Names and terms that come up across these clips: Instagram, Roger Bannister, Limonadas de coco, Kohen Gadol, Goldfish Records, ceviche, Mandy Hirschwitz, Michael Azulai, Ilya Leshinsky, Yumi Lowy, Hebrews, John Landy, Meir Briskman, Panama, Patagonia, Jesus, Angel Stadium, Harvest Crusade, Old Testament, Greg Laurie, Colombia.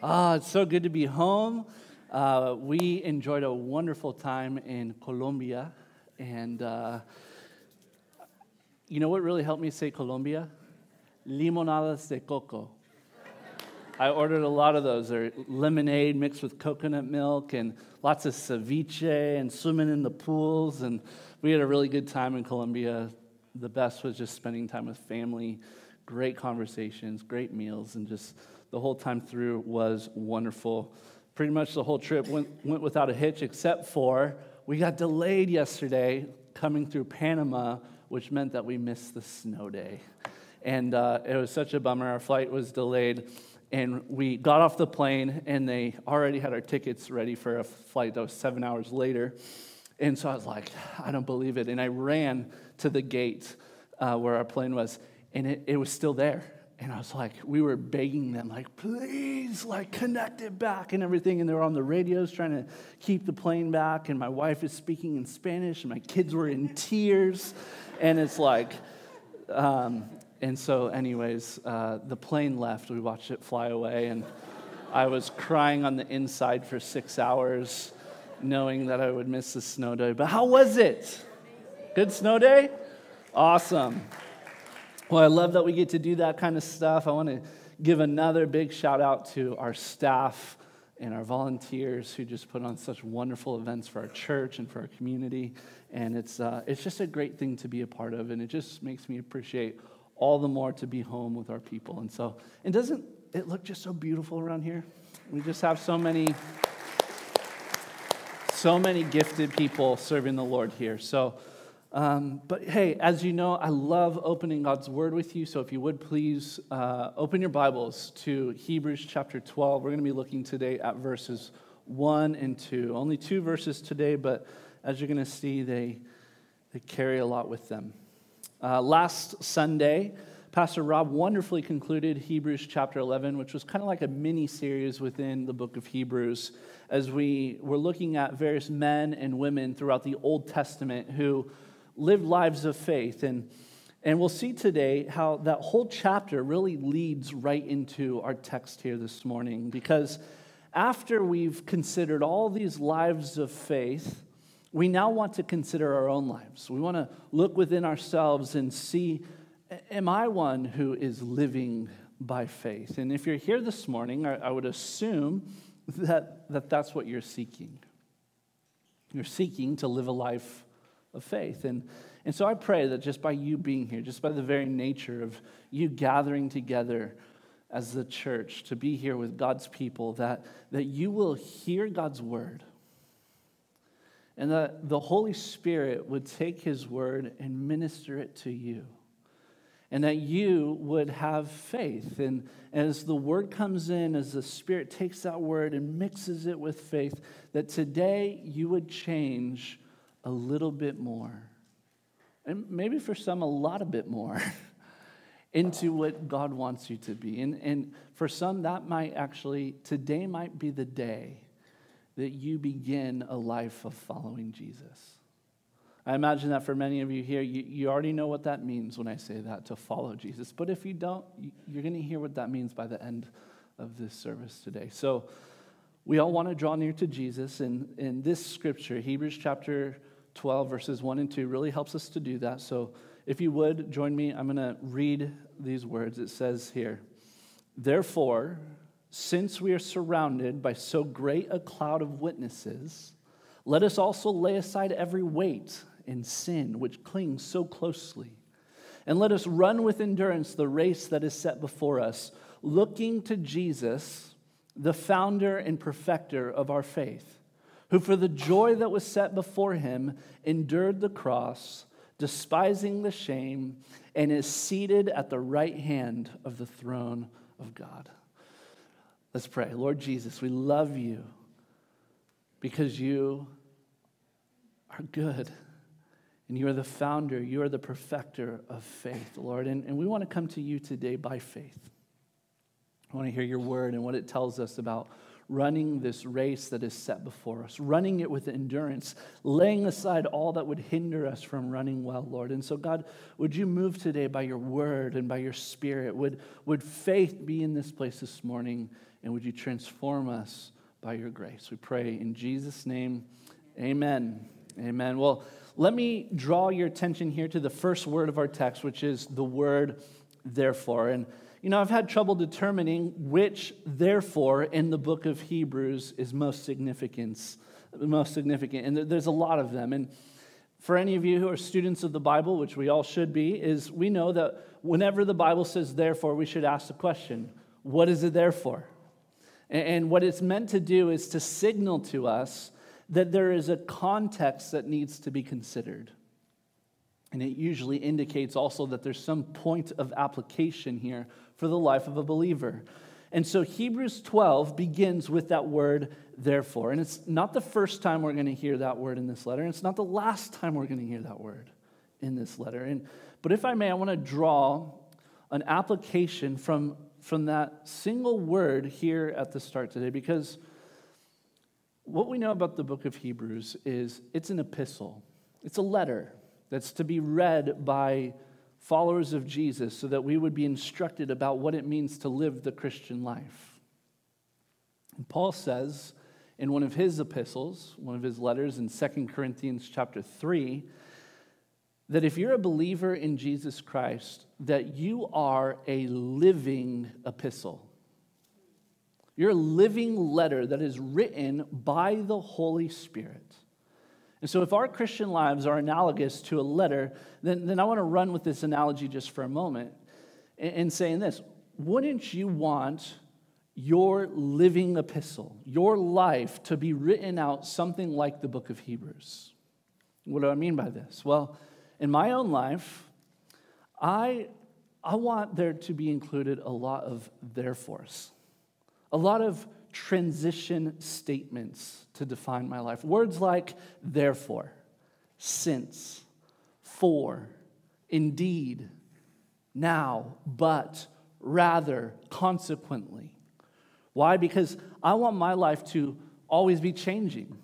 Ah, it's so good to be home. We enjoyed a wonderful time in Colombia. And you know what really helped me say Colombia? Limonadas de coco. I ordered a lot of those. They're lemonade mixed with coconut milk and lots of ceviche and swimming in the pools. And we had a really good time in Colombia. The best was just spending time with family, great conversations, great meals, and just the whole time through was wonderful. Pretty much the whole trip went without a hitch, except for we got delayed yesterday coming through Panama, which meant that we missed the snow day. And it was such a bummer. Our flight was delayed. And we got off the plane, and they already had our tickets ready for a flight that was 7 hours later. And so I was like, I don't believe it. And I ran to the gate where our plane was, and it was still there. And I was like, we were begging them, like, please, like, connect it back and everything. And they were on the radios trying to keep the plane back. And my wife is speaking in Spanish, and my kids were in tears. And it's like... And so anyways, the plane left. We watched it fly away, and I was crying on the inside for 6 hours, knowing that I would miss the snow day. But how was it? Good snow day? Awesome. Well, I love that we get to do that kind of stuff. I want to give another big shout out to our staff and our volunteers who just put on such wonderful events for our church and for our community. And it's just a great thing to be a part of, and it just makes me appreciate all the more to be home with our people. And so, and doesn't it look just so beautiful around here? We just have so many gifted people serving the Lord here. So, but hey, as you know, I love opening God's Word with you. So if you would please open your Bibles to Hebrews chapter 12. We're going to be looking today at verses 1 and 2. Only two verses today, but as you're going to see, they carry a lot with them. Last Sunday, Pastor Rob wonderfully concluded Hebrews chapter 11, which was kind of like a mini-series within the book of Hebrews, as we were looking at various men and women throughout the Old Testament who lived lives of faith. And we'll see today how that whole chapter really leads right into our text here this morning, because after we've considered all these lives of faith, we now want to consider our own lives. We want to look within ourselves and see, am I one who is living by faith? And if you're here this morning, I would assume that that's what you're seeking. You're seeking to live a life of faith. And so I pray that just by you being here, just by the very nature of you gathering together as the church to be here with God's people, that you will hear God's word, and that the Holy Spirit would take his word and minister it to you. And that you would have faith. And as the word comes in, as the Spirit takes that word and mixes it with faith, that today you would change a little bit more. And maybe for some, a lot of bit more into what God wants you to be. And for some, that might actually, today might be the day that you begin a life of following Jesus. I imagine that for many of you here, you already know what that means when I say that, to follow Jesus. But if you don't, you're going to hear what that means by the end of this service today. So we all want to draw near to Jesus. And in this scripture, Hebrews chapter 12, verses 1 and 2, really helps us to do that. So if you would, join me. I'm going to read these words. It says here, therefore, since we are surrounded by so great a cloud of witnesses, let us also lay aside every weight and sin which clings so closely, and let us run with endurance the race that is set before us, looking to Jesus, the founder and perfecter of our faith, who for the joy that was set before him endured the cross, despising the shame, and is seated at the right hand of the throne of God. Let's pray. Lord Jesus, we love you because you are good and you are the founder, you are the perfecter of faith, Lord. And we want to come to you today by faith. I want to hear your word and what it tells us about running this race that is set before us, running it with endurance, laying aside all that would hinder us from running well, Lord. And so, God, would you move today by your word and by your Spirit? Would faith be in this place this morning? and would you transform us by your grace? We pray in Jesus' name, amen. Amen. Well, let me draw your attention here to the first word of our text, which is the word therefore. And, you know, I've had trouble determining which therefore in the book of Hebrews is most significant. And there's a lot of them. And for any of you who are students of the Bible, which we all should be, is we know that whenever the Bible says therefore, we should ask the question, what is it there for? And what it's meant to do is to signal to us that there is a context that needs to be considered. And it usually indicates also that there's some point of application here for the life of a believer. And so Hebrews 12 begins with that word, therefore. And it's not the first time we're going to hear that word in this letter. And it's not the last time we're going to hear that word in this letter. But if I may, I want to draw an application from that single word here at the start today, because what we know about the book of Hebrews is it's an epistle. It's a letter that's to be read by followers of Jesus so that we would be instructed about what it means to live the Christian life. And Paul says in one of his epistles, one of his letters in 2 Corinthians chapter 3, that if you're a believer in Jesus Christ, that you are a living epistle. You're a living letter that is written by the Holy Spirit. And so if our Christian lives are analogous to a letter, then I want to run with this analogy just for a moment and saying this, wouldn't you want your living epistle, your life, to be written out something like the book of Hebrews? What do I mean by this? Well, in my own life, I want there to be included a lot of therefores, a lot of transition statements to define my life. Words like therefore, since, for, indeed, now, but, rather, consequently. Why? Because I want my life to always be changing,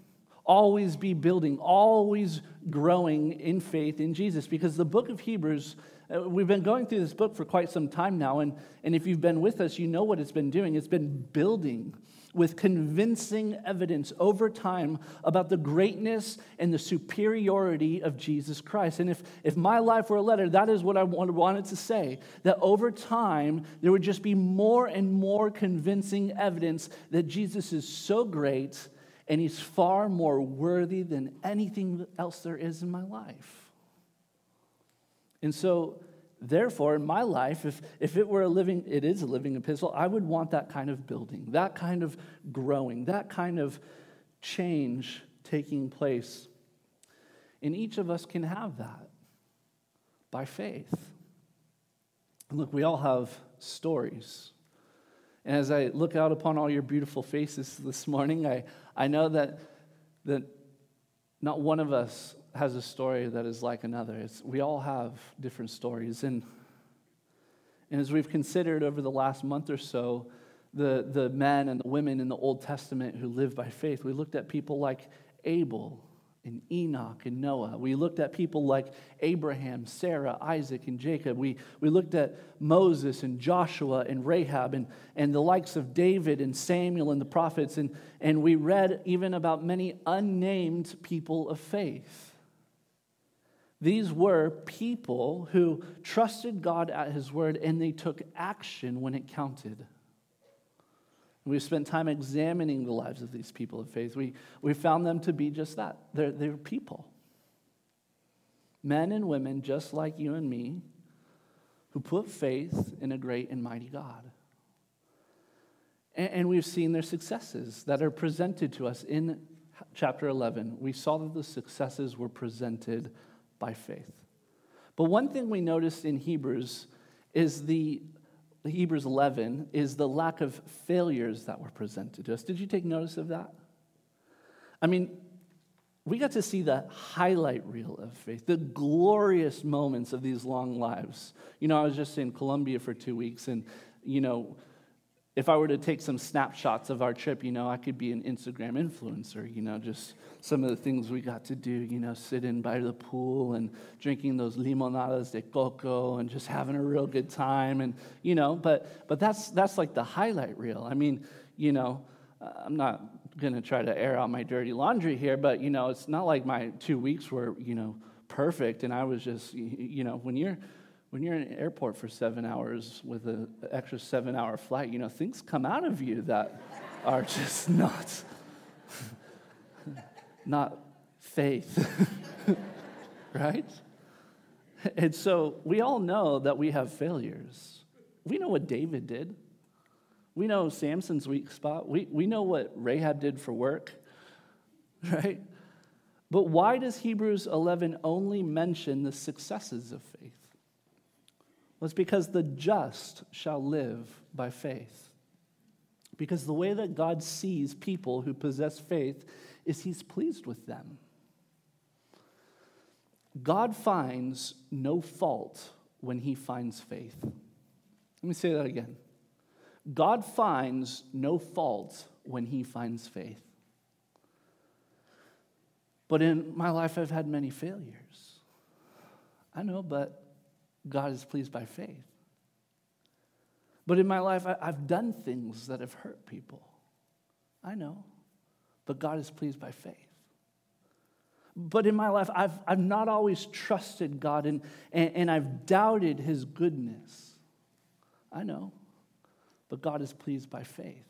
always be building, always growing in faith in Jesus. Because the book of Hebrews, we've been going through this book for quite some time now, and if you've been with us, you know what it's been doing. It's been building with convincing evidence over time about the greatness and the superiority of Jesus Christ. And if my life were a letter, that is what I wanted to say, that over time, there would just be more and more convincing evidence that Jesus is so great and he's far more worthy than anything else there is in my life. And so, therefore, in my life, if it were it is a living epistle, I would want that kind of building, that kind of growing, that kind of change taking place. And each of us can have that by faith. And look, we all have stories. And as I look out upon all your beautiful faces this morning, I know that not one of us has a story that is like another. We all have different stories. And as we've considered over the last month or so, the men and the women in the Old Testament who lived by faith, we looked at people like Abel and Enoch and Noah. We looked at people like Abraham, Sarah, Isaac, and Jacob. We looked at Moses and Joshua and Rahab and the likes of David and Samuel and the prophets. And we read even about many unnamed people of faith. These were people who trusted God at his word, and they took action when it counted. We've spent time examining the lives of these people of faith. We found them to be just that. They're people. Men and women just like you and me who put faith in a great and mighty God. And we've seen their successes that are presented to us in chapter 11. We saw that the successes were presented by faith. But one thing we noticed in Hebrews is Hebrews 11 is the lack of failures that were presented to us. Did you take notice of that? I mean, we got to see the highlight reel of faith, the glorious moments of these long lives. You know, I was just in Colombia for 2 weeks, and, you know, if I were to take some snapshots of our trip, you know, I could be an Instagram influencer, you know, just some of the things we got to do, you know, sitting by the pool and drinking those limonadas de coco and just having a real good time. And, you know, but that's like the highlight reel. I mean, you know, I'm not going to try to air out my dirty laundry here, but, you know, it's not like my 2 weeks were, you know, perfect. And I was just, you know, when you're in an airport for 7 hours with an extra 7-hour flight, you know, things come out of you that are just not faith, right? And so we all know that we have failures. We know what David did. We know Samson's weak spot. We know what Rahab did for work, right? But why does Hebrews 11 only mention the successes of faith? Well, it's because the just shall live by faith. Because the way that God sees people who possess faith is he's pleased with them. God finds no fault when he finds faith. Let me say that again. God finds no fault when he finds faith. But in my life, I've had many failures. I know, but God is pleased by faith. But in my life, I've done things that have hurt people. I know, but God is pleased by faith. But in my life, I've not always trusted God, and I've doubted his goodness. I know. But God is pleased by faith.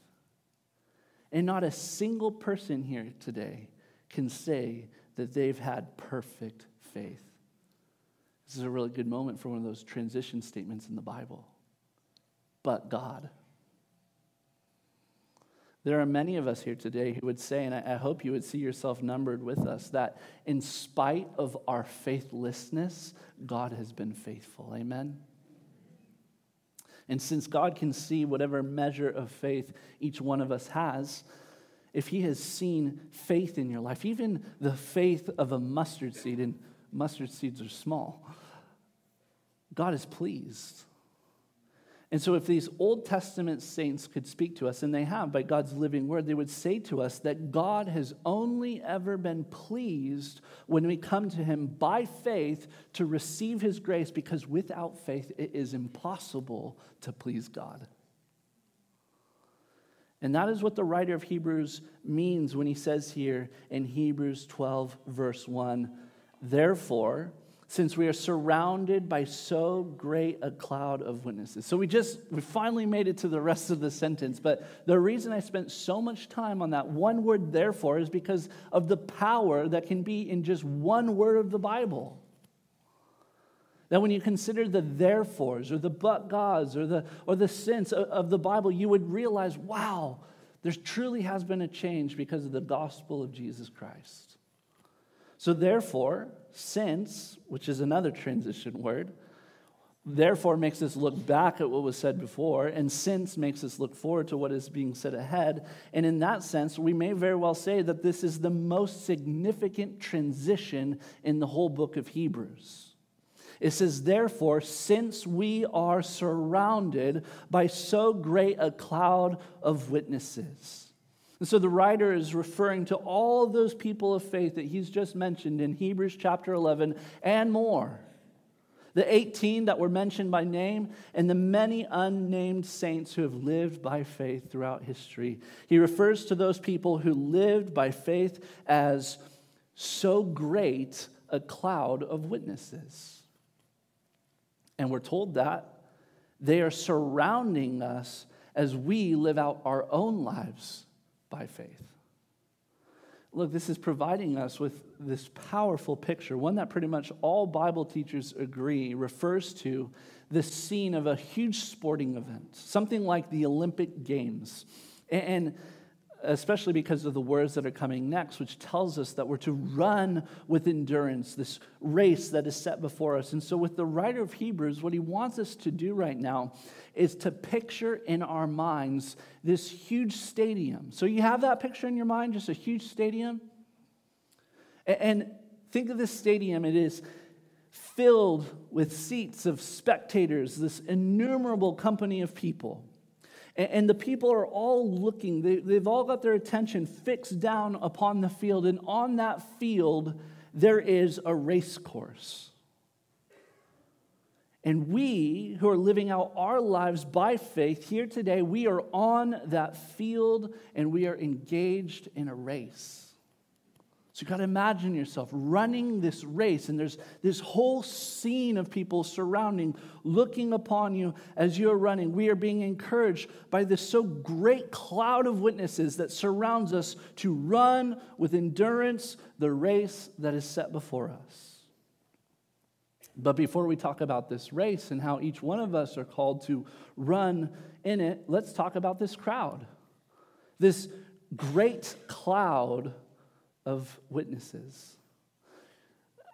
And not a single person here today can say that they've had perfect faith. This is a really good moment for one of those transition statements in the Bible. But God. There are many of us here today who would say, and I hope you would see yourself numbered with us, that in spite of our faithlessness, God has been faithful. Amen? And since God can see whatever measure of faith each one of us has, if he has seen faith in your life, even the faith of a mustard seed, and mustard seeds are small, God is pleased. And so if these Old Testament saints could speak to us, and they have by God's living word, they would say to us that God has only ever been pleased when we come to him by faith to receive his grace, because without faith it is impossible to please God. And that is what the writer of Hebrews means when he says here in Hebrews 12, verse 1, therefore, since we are surrounded by so great a cloud of witnesses. So we finally made it to the rest of the sentence, but the reason I spent so much time on that one word, therefore, is because of the power that can be in just one word of the Bible. That when you consider the therefores or the but gods or the sense of the Bible, you would realize, wow, there truly has been a change because of the gospel of Jesus Christ. So therefore, since, which is another transition word, therefore makes us look back at what was said before, and since makes us look forward to what is being said ahead. And in that sense, we may very well say that this is the most significant transition in the whole book of Hebrews. It says, therefore, since we are surrounded by so great a cloud of witnesses. And so the writer is referring to all those people of faith that he's just mentioned in Hebrews chapter 11 and more. The 18 that were mentioned by name and the many unnamed saints who have lived by faith throughout history. He refers to those people who lived by faith as so great a cloud of witnesses. And we're told that they are surrounding us as we live out our own lives by faith. Look, this is providing us with this powerful picture, one that pretty much all Bible teachers agree refers to the scene of a huge sporting event, something like the Olympic Games, and especially because of the words that are coming next, which tells us that we're to run with endurance, this race that is set before us. And so with the writer of Hebrews, what he wants us to do right now is to picture in our minds this huge stadium. So you have that picture in your mind, just a huge stadium? And think of this stadium. It is filled with seats of spectators, this innumerable company of people. And the people are all looking. They've all got their attention fixed down upon the field. And on that field, there is a race course. And we who are living out our lives by faith here today, we are on that field and we are engaged in a race. So you've got to imagine yourself running this race, and there's this whole scene of people surrounding, looking upon you as you're running. We are being encouraged by this so great cloud of witnesses that surrounds us to run with endurance the race that is set before us. But before we talk about this race and how each one of us are called to run in it, let's talk about this crowd, this great cloud of witnesses.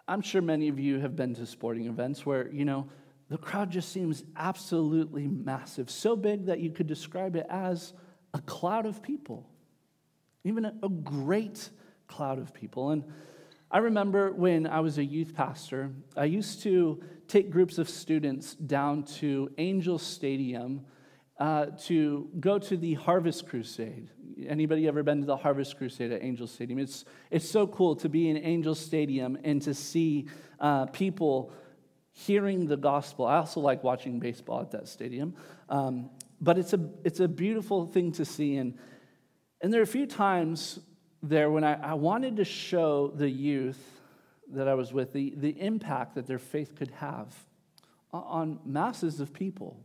I'm sure many of you have been to sporting events where, you know, the crowd just seems absolutely massive, so big that you could describe it as a cloud of people, even a great cloud of people. And I remember when I was a youth pastor, I used to take groups of students down to Angel Stadium to go to the Harvest Crusade. Anybody ever been to the Harvest Crusade at Angel Stadium? It's so cool to be in Angel Stadium and to see people hearing the gospel. I also like watching baseball at that stadium, but it's a beautiful thing to see. And there are a few times there when I wanted to show the youth that I was with the impact that their faith could have on masses of people.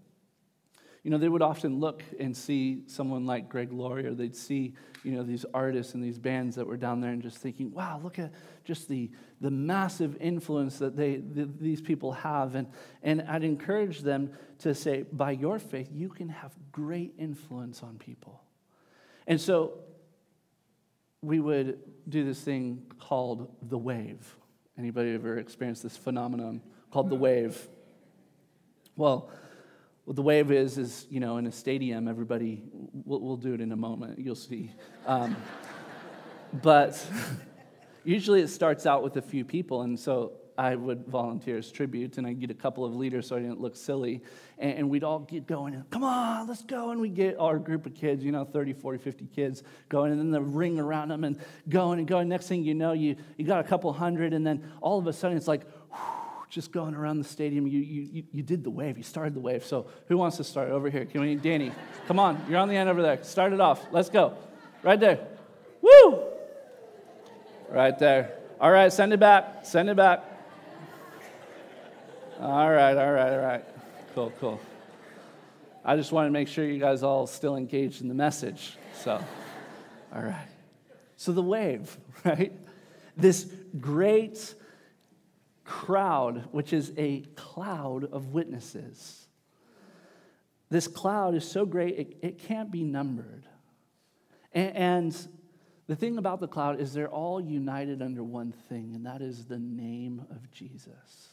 You know, they would often look and see someone like Greg Laurie, or they'd see, you know, these artists and these bands that were down there and just thinking, wow, look at just the massive influence that these people have. And I'd encourage them to say, by your faith, you can have great influence on people. And so we would do this thing called the wave. Anybody ever experienced this phenomenon called the wave? Well, what the wave is, you know, in a stadium, everybody, we'll do it in a moment, you'll see. But usually it starts out with a few people, and so I would volunteer as tribute, and I'd get a couple of leaders so I didn't look silly, and we'd all get going, and come on, let's go, and we'd get our group of kids, you know, 30, 40, 50 kids going, and then the ring around them, and going, and going. Next thing you know, you got a couple hundred, and then all of a sudden it's like, whew, just going around the stadium, you did the wave. You started the wave. So who wants to start over here? Can we, Danny? Come on, you're on the end over there. Start it off. Let's go, right there. Woo! Right there. All right, send it back. Send it back. All right, all right, all right. Cool, cool. I just want to make sure you guys all still engaged in the message. So, all right. So the wave, right? This great crowd, which is a cloud of witnesses. This cloud is so great, it can't be numbered. And the thing about the cloud is they're all united under one thing, and that is the name of Jesus.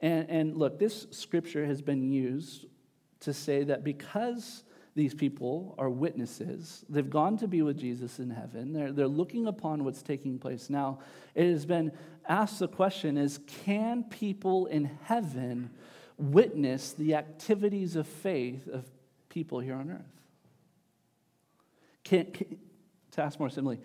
And look, this scripture has been used to say that because these people are witnesses, they've gone to be with Jesus in heaven, they're looking upon what's taking place now, it has been asked, the question is, can people in heaven witness the activities of faith of people here on earth? To ask more simply,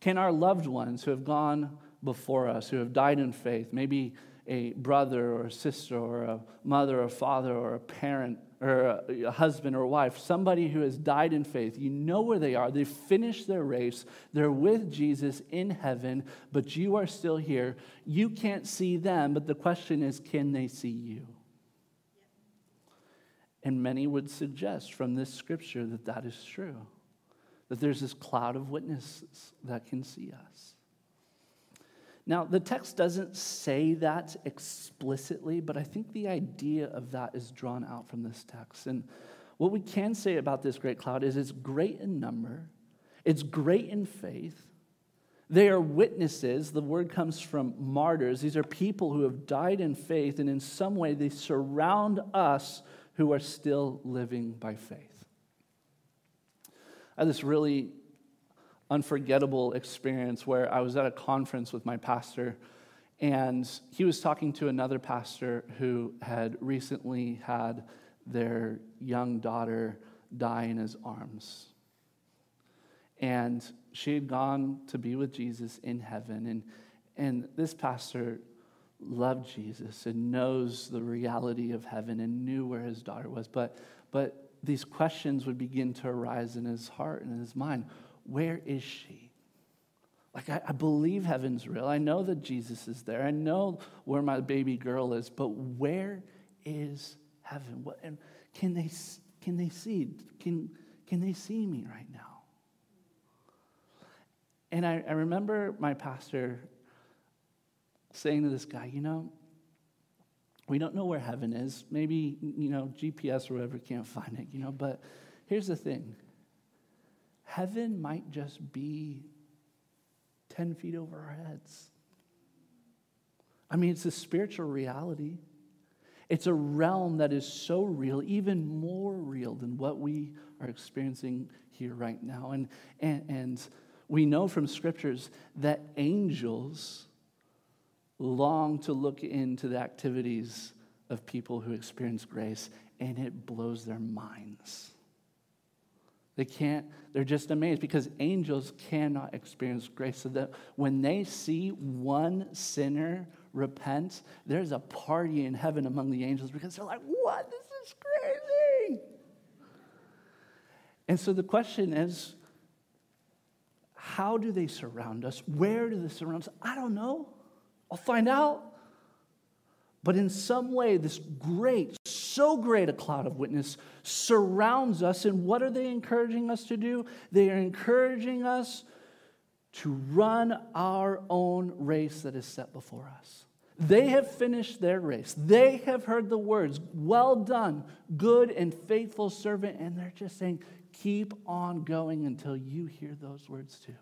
can our loved ones who have gone before us, who have died in faith, maybe a brother or a sister or a mother or father or a parent or a husband or a wife, somebody who has died in faith, you know where they are, they've finished their race, they're with Jesus in heaven, but you are still here. You can't see them, but the question is, can they see you? And many would suggest from this scripture that that is true, that there's this cloud of witnesses that can see us. Now, the text doesn't say that explicitly, but I think the idea of that is drawn out from this text. And what we can say about this great cloud is it's great in number, it's great in faith. They are witnesses. The word comes from martyrs. These are people who have died in faith, and in some way they surround us who are still living by faith. I had this really unforgettable experience where I was at a conference with my pastor, and he was talking to another pastor who had recently had their young daughter die in his arms. And she had gone to be with Jesus in heaven, and this pastor loved Jesus and knows the reality of heaven and knew where his daughter was. But these questions would begin to arise in his heart and in his mind. Where is she? Like, I believe heaven's real. I know that Jesus is there. I know where my baby girl is. But where is heaven? What, and can they see? Can they see me right now? And I remember my pastor saying to this guy, you know, we don't know where heaven is. Maybe, you know, GPS or whatever can't find it, you know. But here's the thing. Heaven might just be 10 feet over our heads. I mean, it's a spiritual reality. It's a realm that is so real, even more real than what we are experiencing here right now. And we know from scriptures that angels long to look into the activities of people who experience grace, and it blows their minds. They can't, they're just amazed because angels cannot experience grace. So that when they see one sinner repent, there's a party in heaven among the angels because they're like, what? This is crazy. And so the question is, how do they surround us? Where do they surround us? I don't know. I'll find out. But in some way, this great, so great a cloud of witness surrounds us. And what are they encouraging us to do? They are encouraging us to run our own race that is set before us. They have finished their race. They have heard the words, well done, good and faithful servant. And they're just saying, keep on going until you hear those words too.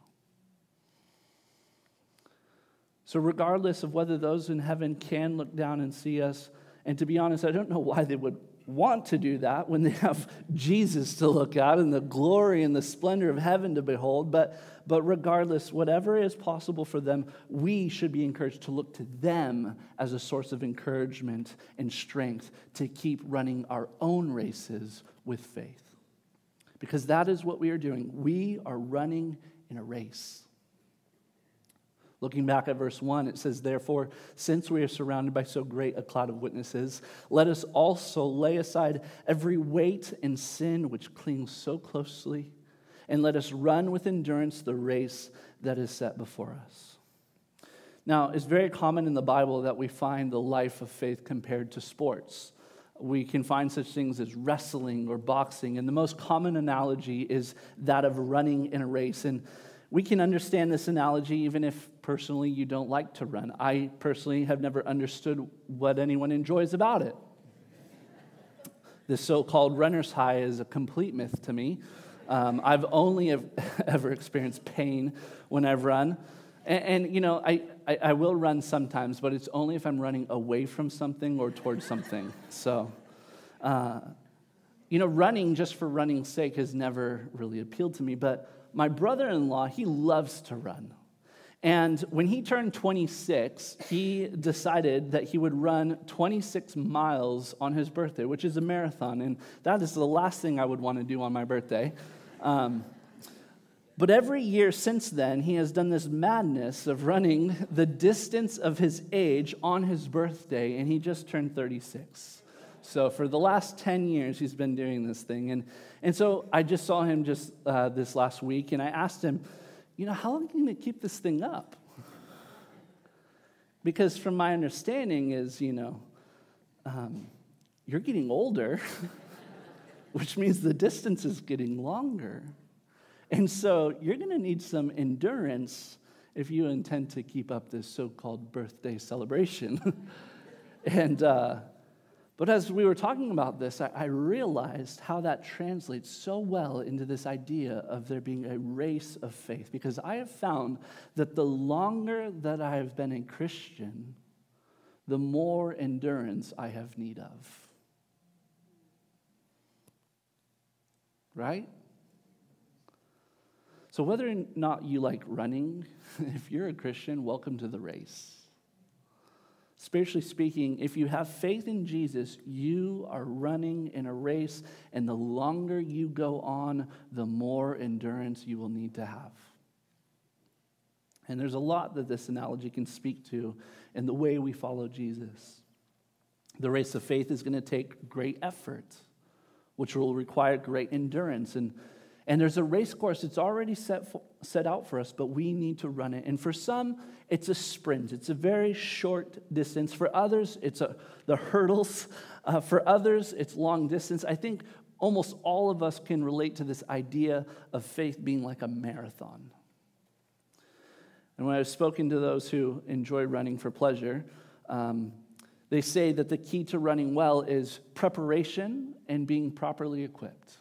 So regardless of whether those in heaven can look down and see us, and to be honest, I don't know why they would want to do that when they have Jesus to look at and the glory and the splendor of heaven to behold, but regardless, whatever is possible for them, we should be encouraged to look to them as a source of encouragement and strength to keep running our own races with faith. Because that is what we are doing. We are running in a race. Looking back at verse 1, it says, therefore, since we are surrounded by so great a cloud of witnesses, let us also lay aside every weight and sin which clings so closely, and let us run with endurance the race that is set before us. Now, it's very common in the Bible that we find the life of faith compared to sports. We can find such things as wrestling or boxing, and the most common analogy is that of running in a race. And we can understand this analogy even if personally you don't like to run. I personally have never understood what anyone enjoys about it. This so-called runner's high is a complete myth to me. I've only ever experienced pain when I've run. And you know, I will run sometimes, but it's only if I'm running away from something or towards something. So, you know, running just for running's sake has never really appealed to me, but my brother-in-law, he loves to run. And when he turned 26, he decided that he would run 26 miles on his birthday, which is a marathon. And that is the last thing I would want to do on my birthday. But every year since then, he has done this madness of running the distance of his age on his birthday, and he just turned 36. So for the last 10 years, he's been doing this thing. And so I just saw him just this last week, and I asked him, you know, how long can you keep this thing up? Because from my understanding is, you know, you're getting older, which means the distance is getting longer. And so you're going to need some endurance if you intend to keep up this so-called birthday celebration. But as we were talking about this, I realized how that translates so well into this idea of there being a race of faith, because I have found that the longer that I have been a Christian, the more endurance I have need of. Right? So whether or not you like running, if you're a Christian, welcome to the race. Spiritually speaking, if you have faith in Jesus, you are running in a race, and the longer you go on, the more endurance you will need to have. And there's a lot that this analogy can speak to in the way we follow Jesus. The race of faith is going to take great effort, which will require great endurance. And there's a race course that's already set out for us, but we need to run it. And for some, it's a sprint. It's a very short distance. For others, it's the hurdles. For others, it's long distance. I think almost all of us can relate to this idea of faith being like a marathon. And when I've spoken to those who enjoy running for pleasure, they say that the key to running well is preparation and being properly equipped.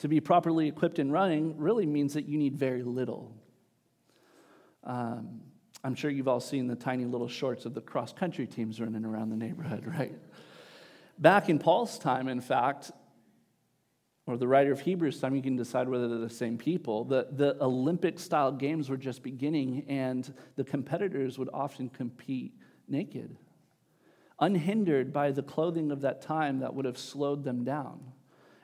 To be properly equipped in running really means that you need very little. I'm sure you've all seen the tiny little shorts of the cross-country teams running around the neighborhood, right? Back in Paul's time, in fact, or the writer of Hebrews' time, you can decide whether they're the same people. The Olympic-style games were just beginning, and the competitors would often compete naked, unhindered by the clothing of that time that would have slowed them down.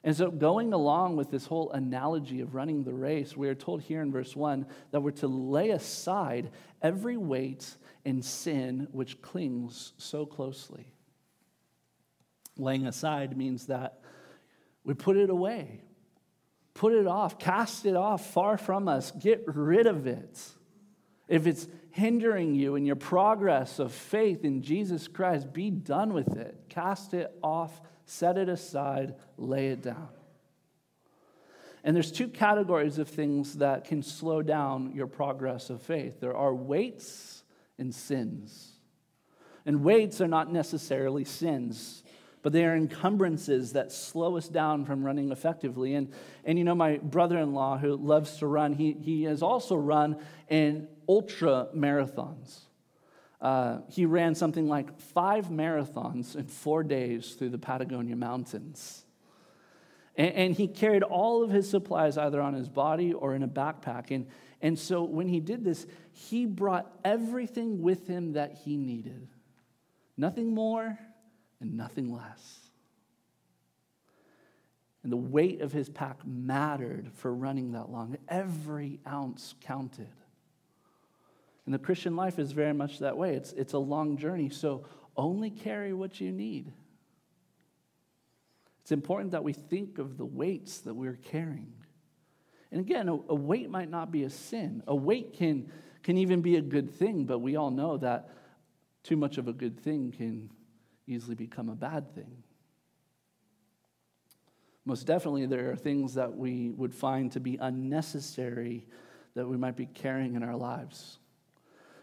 And so going along with this whole analogy of running the race, we are told here in verse 1 that we're to lay aside every weight and sin which clings so closely. Laying aside means that we put it away, put it off, cast it off far from us, get rid of it. If it's hindering you in your progress of faith in Jesus Christ, be done with it. Cast it off. Set it aside, lay it down. And there's two categories of things that can slow down your progress of faith. There are weights and sins. And weights are not necessarily sins, but they are encumbrances that slow us down from running effectively. And you know, my brother-in-law who loves to run, he has also run in ultra marathons. He ran something like 5 marathons in 4 days through the Patagonia mountains. And he carried all of his supplies either on his body or in a backpack. And so when he did this, he brought everything with him that he needed. Nothing more and nothing less. And the weight of his pack mattered for running that long. Every ounce counted. And the Christian life is very much that way. It's a long journey, so only carry what you need. It's important that we think of the weights that we're carrying. And again, a weight might not be a sin. A weight can even be a good thing, but we all know that too much of a good thing can easily become a bad thing. Most definitely, there are things that we would find to be unnecessary that we might be carrying in our lives.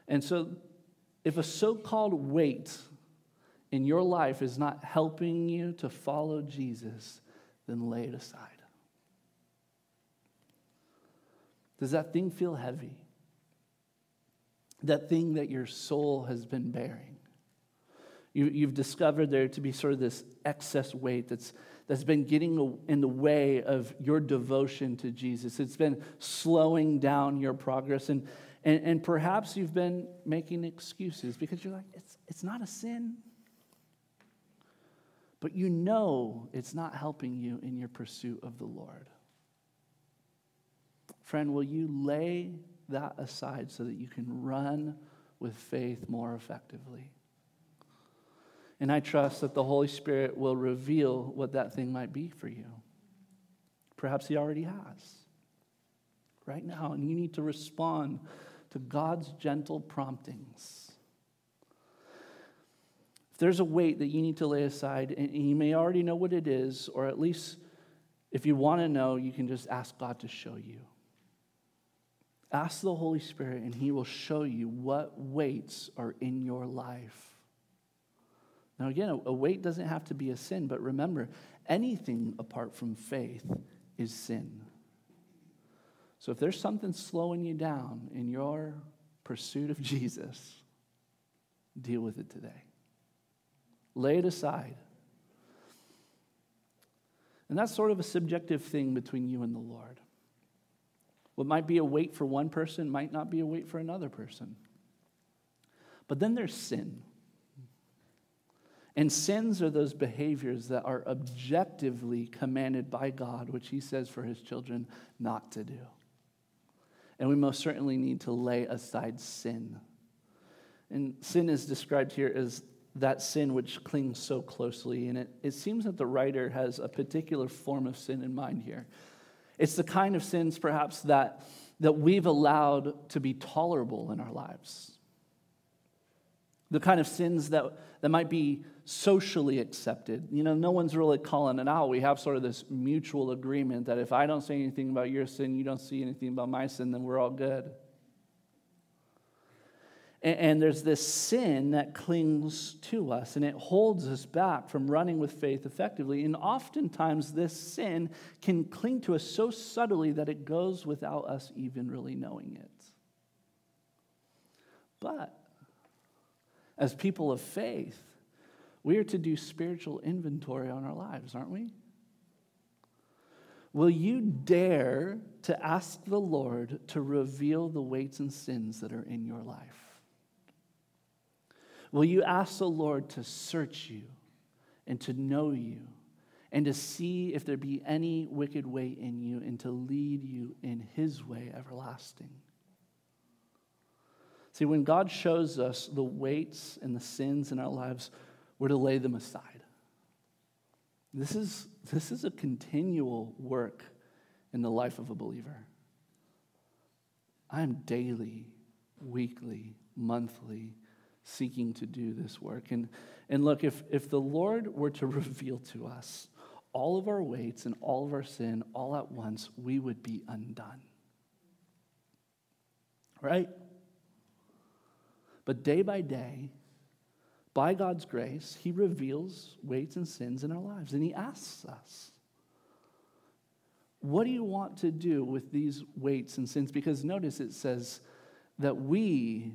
And so if a so-called weight in your life is not helping you to follow Jesus, then lay it aside. Does that thing feel heavy? That thing that your soul has been bearing? You've discovered there to be sort of this excess weight that's been getting in the way of your devotion to Jesus. It's been slowing down your progress. And perhaps you've been making excuses because you're like, it's not a sin. But you know it's not helping you in your pursuit of the Lord. Friend, will you lay that aside so that you can run with faith more effectively? And I trust that the Holy Spirit will reveal what that thing might be for you. Perhaps he already has right now, and you need to respond to God's gentle promptings. If there's a weight that you need to lay aside, and you may already know what it is, or at least if you want to know, you can just ask God to show you. Ask the Holy Spirit, and he will show you what weights are in your life. Now again, a weight doesn't have to be a sin, but remember, anything apart from faith is sin. So if there's something slowing you down in your pursuit of Jesus, deal with it today. Lay it aside. And that's sort of a subjective thing between you and the Lord. What might be a weight for one person might not be a weight for another person. But then there's sin. And sins are those behaviors that are objectively commanded by God, which he says for his children not to do. and we most certainly need to lay aside sin. And sin is described here as that sin which clings so closely, and it seems that the writer has a particular form of sin in mind here. It's the kind of sins, perhaps, that we've allowed to be tolerable in our lives. The kind of sins that might be socially accepted. You know, no one's really calling it out. We have sort of this mutual agreement that if I don't say anything about your sin, you don't say anything about my sin, then we're all good. And there's this sin that clings to us, and it holds us back from running with faith effectively. And oftentimes this sin can cling to us so subtly that it goes without us even really knowing it. But as people of faith, we are to do spiritual inventory on our lives, aren't we? Will you dare to ask the Lord to reveal the weights and sins that are in your life? Will you ask the Lord to search you and to know you and to see if there be any wicked way in you and to lead you in his way everlasting? See, when God shows us the weights and the sins in our lives, we're to lay them aside. This is a continual work in the life of a believer. I'm daily, weekly, monthly seeking to do this work. And look, if the Lord were to reveal to us all of our weights and all of our sin all at once, we would be undone. Right? But day by day, by God's grace, he reveals weights and sins in our lives. And he asks us, what do you want to do with these weights and sins? Because notice it says that we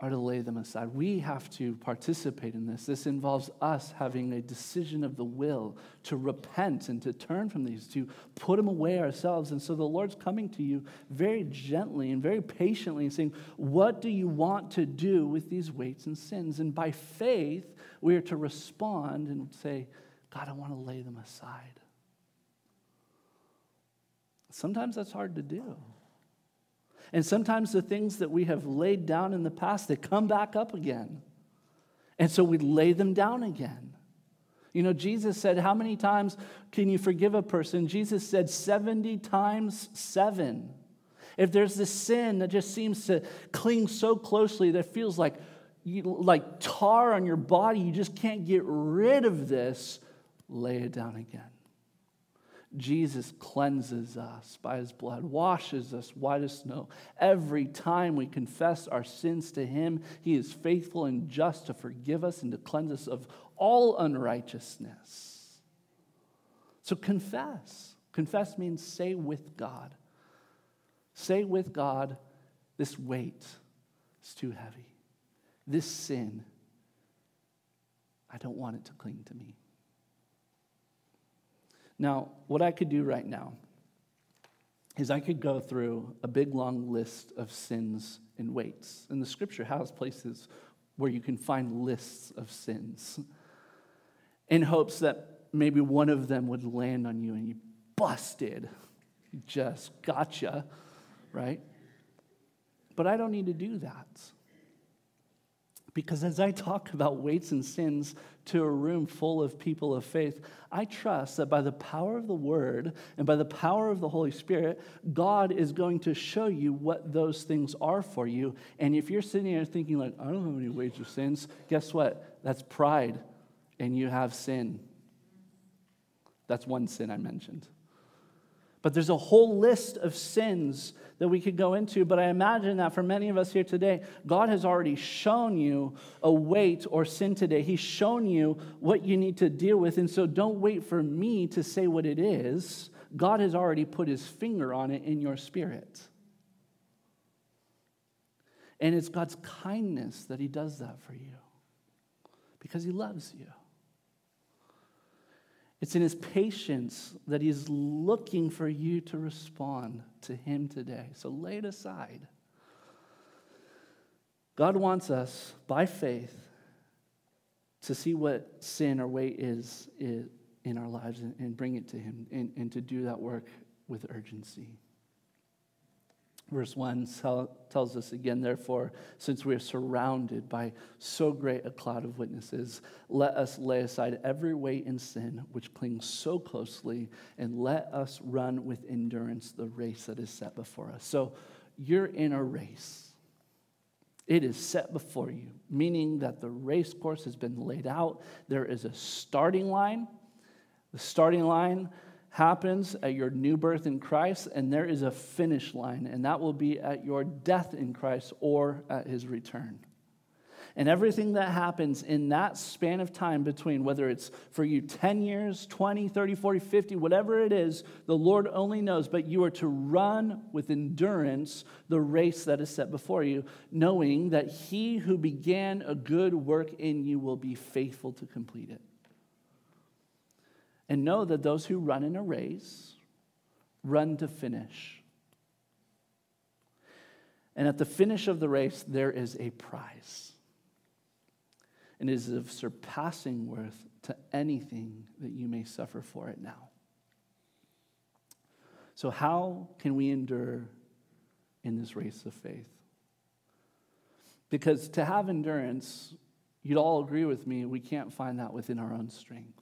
are to lay them aside. We have to participate in this. This involves us having a decision of the will to repent and to turn from these, to put them away ourselves. And so the Lord's coming to you very gently and very patiently and saying, what do you want to do with these weights and sins? And by faith, we are to respond and say, God, I want to lay them aside. Sometimes that's hard to do. And sometimes the things that we have laid down in the past, they come back up again. And so we lay them down again. You know, Jesus said, how many times can you forgive a person? Jesus said 70 times 7. If there's this sin that just seems to cling so closely that it feels like tar on your body, you just can't get rid of this, lay it down again. Jesus cleanses us by his blood, washes us white as snow. Every time we confess our sins to him, he is faithful and just to forgive us and to cleanse us of all unrighteousness. So confess. Confess means say with God. Say with God, this weight is too heavy. This sin, I don't want it to cling to me. Now, what I could do right now is I could go through a big, long list of sins and weights. And the Scripture has places where you can find lists of sins in hopes that maybe one of them would land on you and you busted. You just gotcha, right? But I don't need to do that. Because as I talk about weights and sins to a room full of people of faith, I trust that by the power of the Word and by the power of the Holy Spirit, God is going to show you what those things are for you. And if you're sitting there thinking like, I don't have any weights or sins, guess what? That's pride, and you have sin. That's one sin I mentioned. But there's a whole list of sins that we could go into. But I imagine that for many of us here today, God has already shown you a weight or sin today. He's shown you what you need to deal with. And so don't wait for me to say what it is. God has already put his finger on it in your spirit. And it's God's kindness that he does that for you. Because he loves you. It's in his patience that he's looking for you to respond to him today. So lay it aside. God wants us, by faith, to see what sin or weight is in our lives and bring it to him and to do that work with urgency. Verse 1 tells us again, therefore, since we are surrounded by so great a cloud of witnesses, let us lay aside every weight and sin which clings so closely, and let us run with endurance the race that is set before us. So you're in a race. It is set before you, meaning that the race course has been laid out. There is a starting line. The starting line happens at your new birth in Christ, and there is a finish line, and that will be at your death in Christ or at his return. And everything that happens in that span of time between, whether it's for you 10 years, 20, 30, 40, 50, whatever it is, the Lord only knows, but you are to run with endurance the race that is set before you, knowing that he who began a good work in you will be faithful to complete it. And know that those who run in a race run to finish. And at the finish of the race, there is a prize. And it is of surpassing worth to anything that you may suffer for it now. So how can we endure in this race of faith? Because to have endurance, you'd all agree with me, we can't find that within our own strength.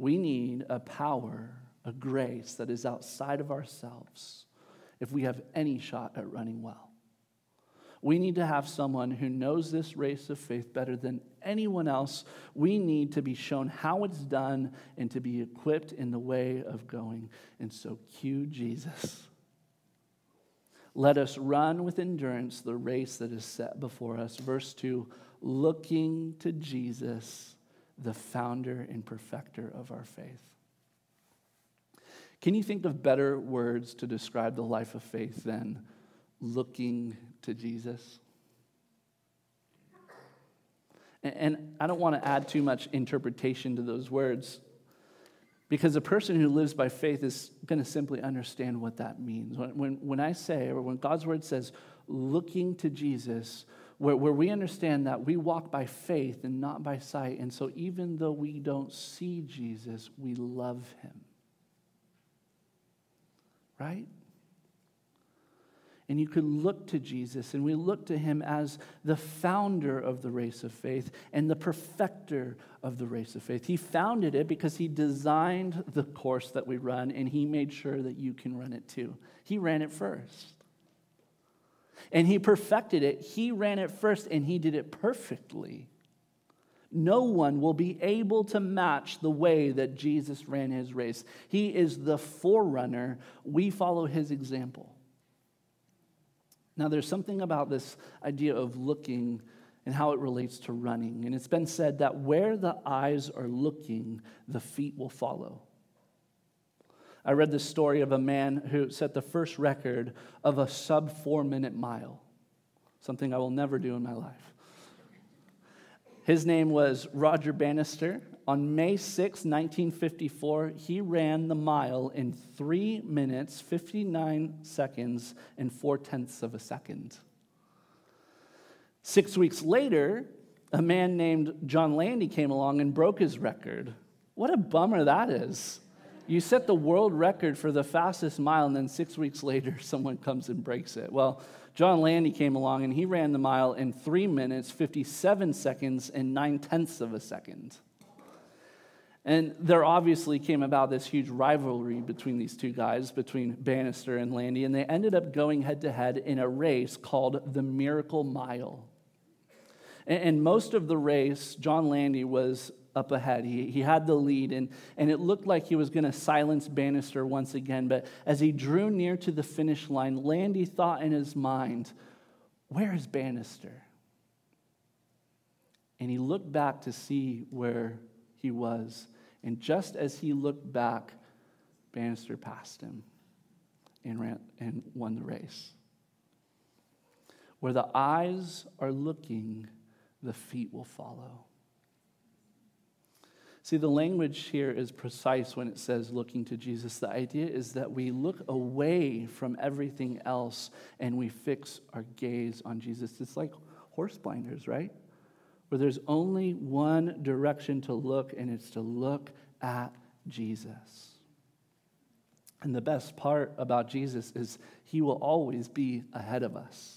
We need a power, a grace that is outside of ourselves if we have any shot at running well. We need to have someone who knows this race of faith better than anyone else. We need to be shown how it's done and to be equipped in the way of going. And so cue Jesus. Let us run with endurance the race that is set before us. Verse 2, looking to Jesus, the founder and perfecter of our faith. Can you think of better words to describe the life of faith than looking to Jesus? And I don't want to add too much interpretation to those words, because a person who lives by faith is going to simply understand what that means. When I say, or when God's word says, looking to Jesus, where we understand that we walk by faith and not by sight. And so even though we don't see Jesus, we love him. Right? And you could look to Jesus, and we look to him as the founder of the race of faith and the perfecter of the race of faith. He founded it because he designed the course that we run, and he made sure that you can run it too. He ran it first. And he perfected it. He ran it first, and he did it perfectly. No one will be able to match the way that Jesus ran his race. He is the forerunner. We follow his example. Now, there's something about this idea of looking and how it relates to running. And it's been said that where the eyes are looking, the feet will follow. I read the story of a man who set the first record of a sub-4-minute mile, something I will never do in my life. His name was Roger Bannister. On May 6, 1954, he ran the mile in 3 minutes, 59 seconds, and 0.4 seconds. 6 weeks later, a man named John Landy came along and broke his record. What a bummer that is. You set the world record for the fastest mile, and then 6 weeks later, someone comes and breaks it. Well, John Landy came along, and he ran the mile in 3 minutes, 57 seconds, and 0.9 seconds. And there obviously came about this huge rivalry between these two guys, between Bannister and Landy, and they ended up going head-to-head in a race called the Miracle Mile. And most of the race, John Landy was up ahead. He had the lead, and it looked like he was going to silence Bannister once again. But as he drew near to the finish line, Landy thought in his mind, where is Bannister? And he looked back to see where he was. And just as he looked back, Bannister passed him and ran and won the race. Where the eyes are looking, the feet will follow. See, the language here is precise when it says looking to Jesus. The idea is that we look away from everything else and we fix our gaze on Jesus. It's like horse blinders, right? Where there's only one direction to look, and it's to look at Jesus. And the best part about Jesus is he will always be ahead of us,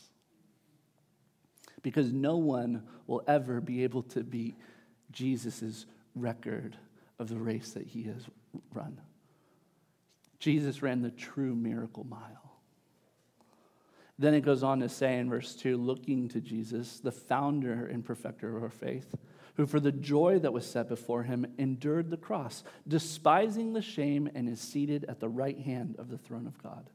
because no one will ever be able to beat Jesus' record of the race that he has run. Jesus ran the true miracle mile. Then it goes on to say in verse 2, looking to Jesus, the founder and perfecter of our faith, who for the joy that was set before him endured the cross, despising the shame, and is seated at the right hand of the throne of God.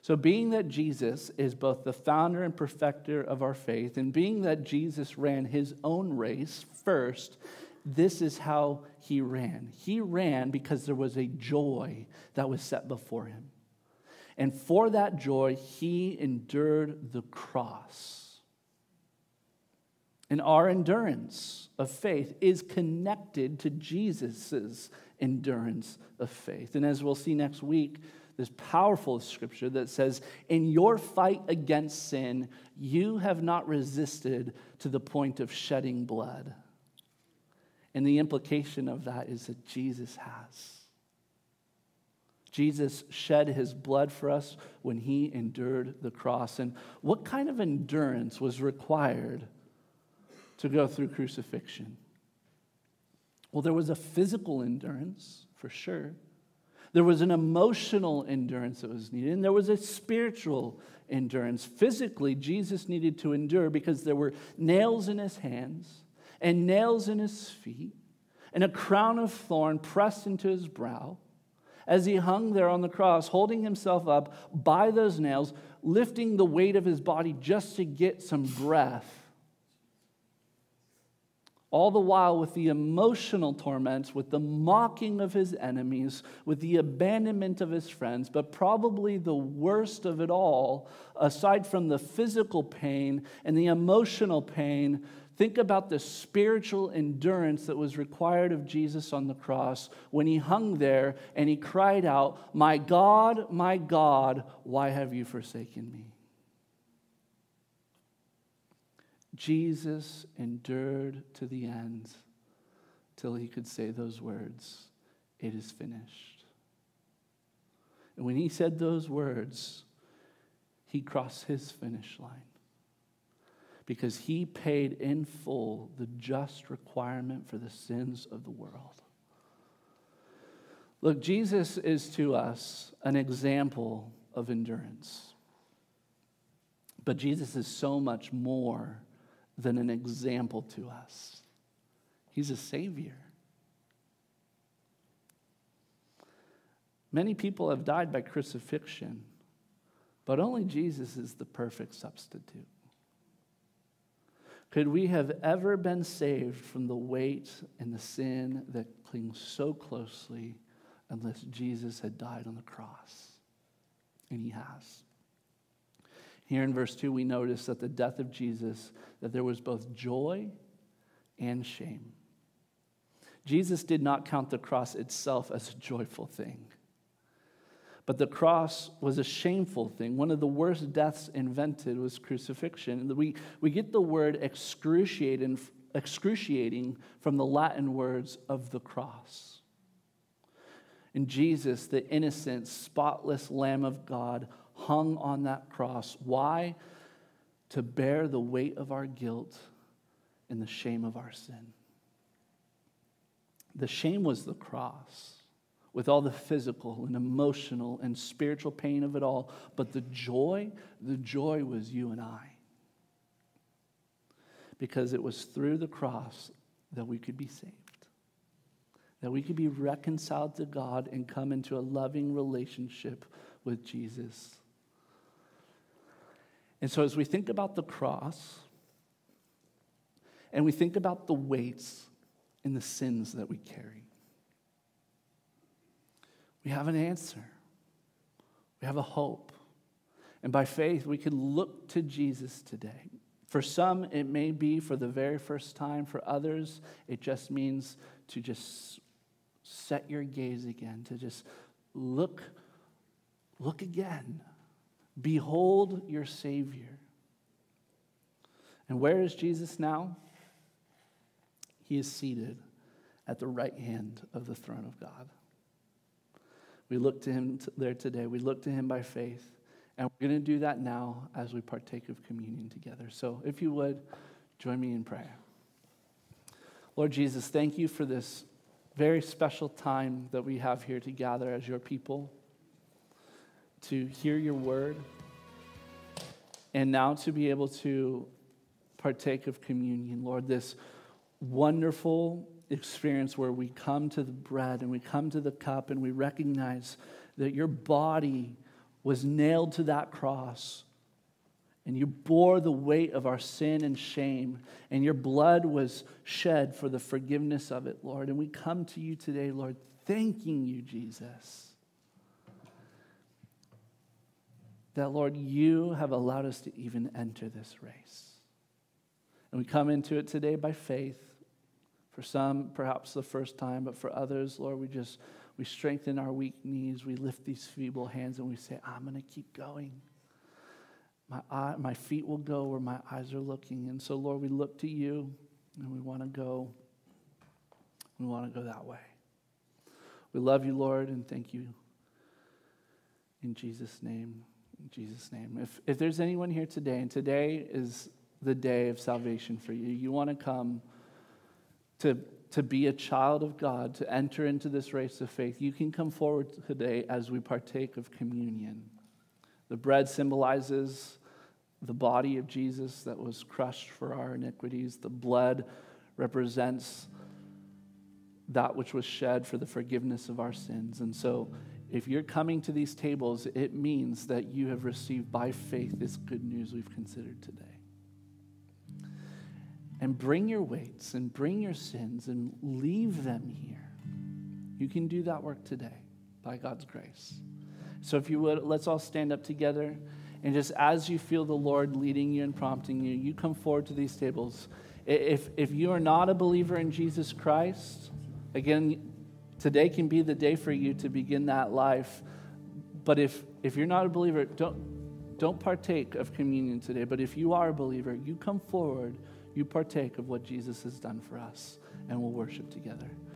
So being that Jesus is both the founder and perfecter of our faith, and being that Jesus ran his own race first, this is how he ran. He ran because there was a joy that was set before him. And for that joy, he endured the cross. And our endurance of faith is connected to Jesus' endurance of faith. And as we'll see next week, this powerful scripture that says, in your fight against sin, you have not resisted to the point of shedding blood. And the implication of that is that Jesus has. Jesus shed his blood for us when he endured the cross. And what kind of endurance was required to go through crucifixion? Well, there was a physical endurance, for sure. There was an emotional endurance that was needed, and there was a spiritual endurance. Physically, Jesus needed to endure because there were nails in his hands and nails in his feet and a crown of thorn pressed into his brow as he hung there on the cross, holding himself up by those nails, lifting the weight of his body just to get some breath. All the while with the emotional torments, with the mocking of his enemies, with the abandonment of his friends, but probably the worst of it all, aside from the physical pain and the emotional pain, think about the spiritual endurance that was required of Jesus on the cross when he hung there and he cried out, my God, why have you forsaken me?" Jesus endured to the end till he could say those words, "It is finished." And when he said those words, he crossed his finish line because he paid in full the just requirement for the sins of the world. Look, Jesus is to us an example of endurance, but Jesus is so much more than an example to us. He's a savior. Many people have died by crucifixion, but only Jesus is the perfect substitute. Could we have ever been saved from the weight and the sin that clings so closely unless Jesus had died on the cross? And he has. Here in verse 2, we notice that the death of Jesus, that there was both joy and shame. Jesus did not count the cross itself as a joyful thing, but the cross was a shameful thing. One of the worst deaths invented was crucifixion. And we get the word excruciating from the Latin words of the cross. And Jesus, the innocent, spotless Lamb of God, hung on that cross. Why? To bear the weight of our guilt and the shame of our sin. The shame was the cross, with all the physical and emotional and spiritual pain of it all. But the joy was you and I. Because it was through the cross that we could be saved, that we could be reconciled to God and come into a loving relationship with Jesus. And so as we think about the cross, and we think about the weights and the sins that we carry, we have an answer. We have a hope. And by faith, we can look to Jesus today. For some, it may be for the very first time. For others, it just means to just set your gaze again, to just look again. Behold your Savior. And where is Jesus now? He is seated at the right hand of the throne of God. We look to him there today. We look to him by faith. And we're going to do that now as we partake of communion together. So if you would, join me in prayer. Lord Jesus, thank you for this very special time that we have here to gather as your people, to hear your word, and now to be able to partake of communion. Lord, this wonderful experience where we come to the bread and we come to the cup and we recognize that your body was nailed to that cross and you bore the weight of our sin and shame and your blood was shed for the forgiveness of it, Lord. And we come to you today, Lord, thanking you, Jesus, that, Lord, you have allowed us to even enter this race. And we come into it today by faith. For some, perhaps the first time, but for others, Lord, we strengthen our weak knees, we lift these feeble hands, and we say, I'm going to keep going. My feet will go where my eyes are looking. And so, Lord, we look to you, and we want to go that way. We love you, Lord, and thank you. In Jesus' name, in Jesus' name. If there's anyone here today, and today is the day of salvation for you, you want to come to be a child of God, to enter into this race of faith, you can come forward today as we partake of communion. The bread symbolizes the body of Jesus that was crushed for our iniquities. The blood represents that which was shed for the forgiveness of our sins. And so if you're coming to these tables, it means that you have received by faith this good news we've considered today. And bring your weights and bring your sins and leave them here. You can do that work today by God's grace. So if you would, let's all stand up together. And just as you feel the Lord leading you and prompting you, you come forward to these tables. If you are not a believer in Jesus Christ, again, today can be the day for you to begin that life. But if you're not a believer, don't partake of communion today. But if you are a believer, you come forward. You partake of what Jesus has done for us, and we'll worship together.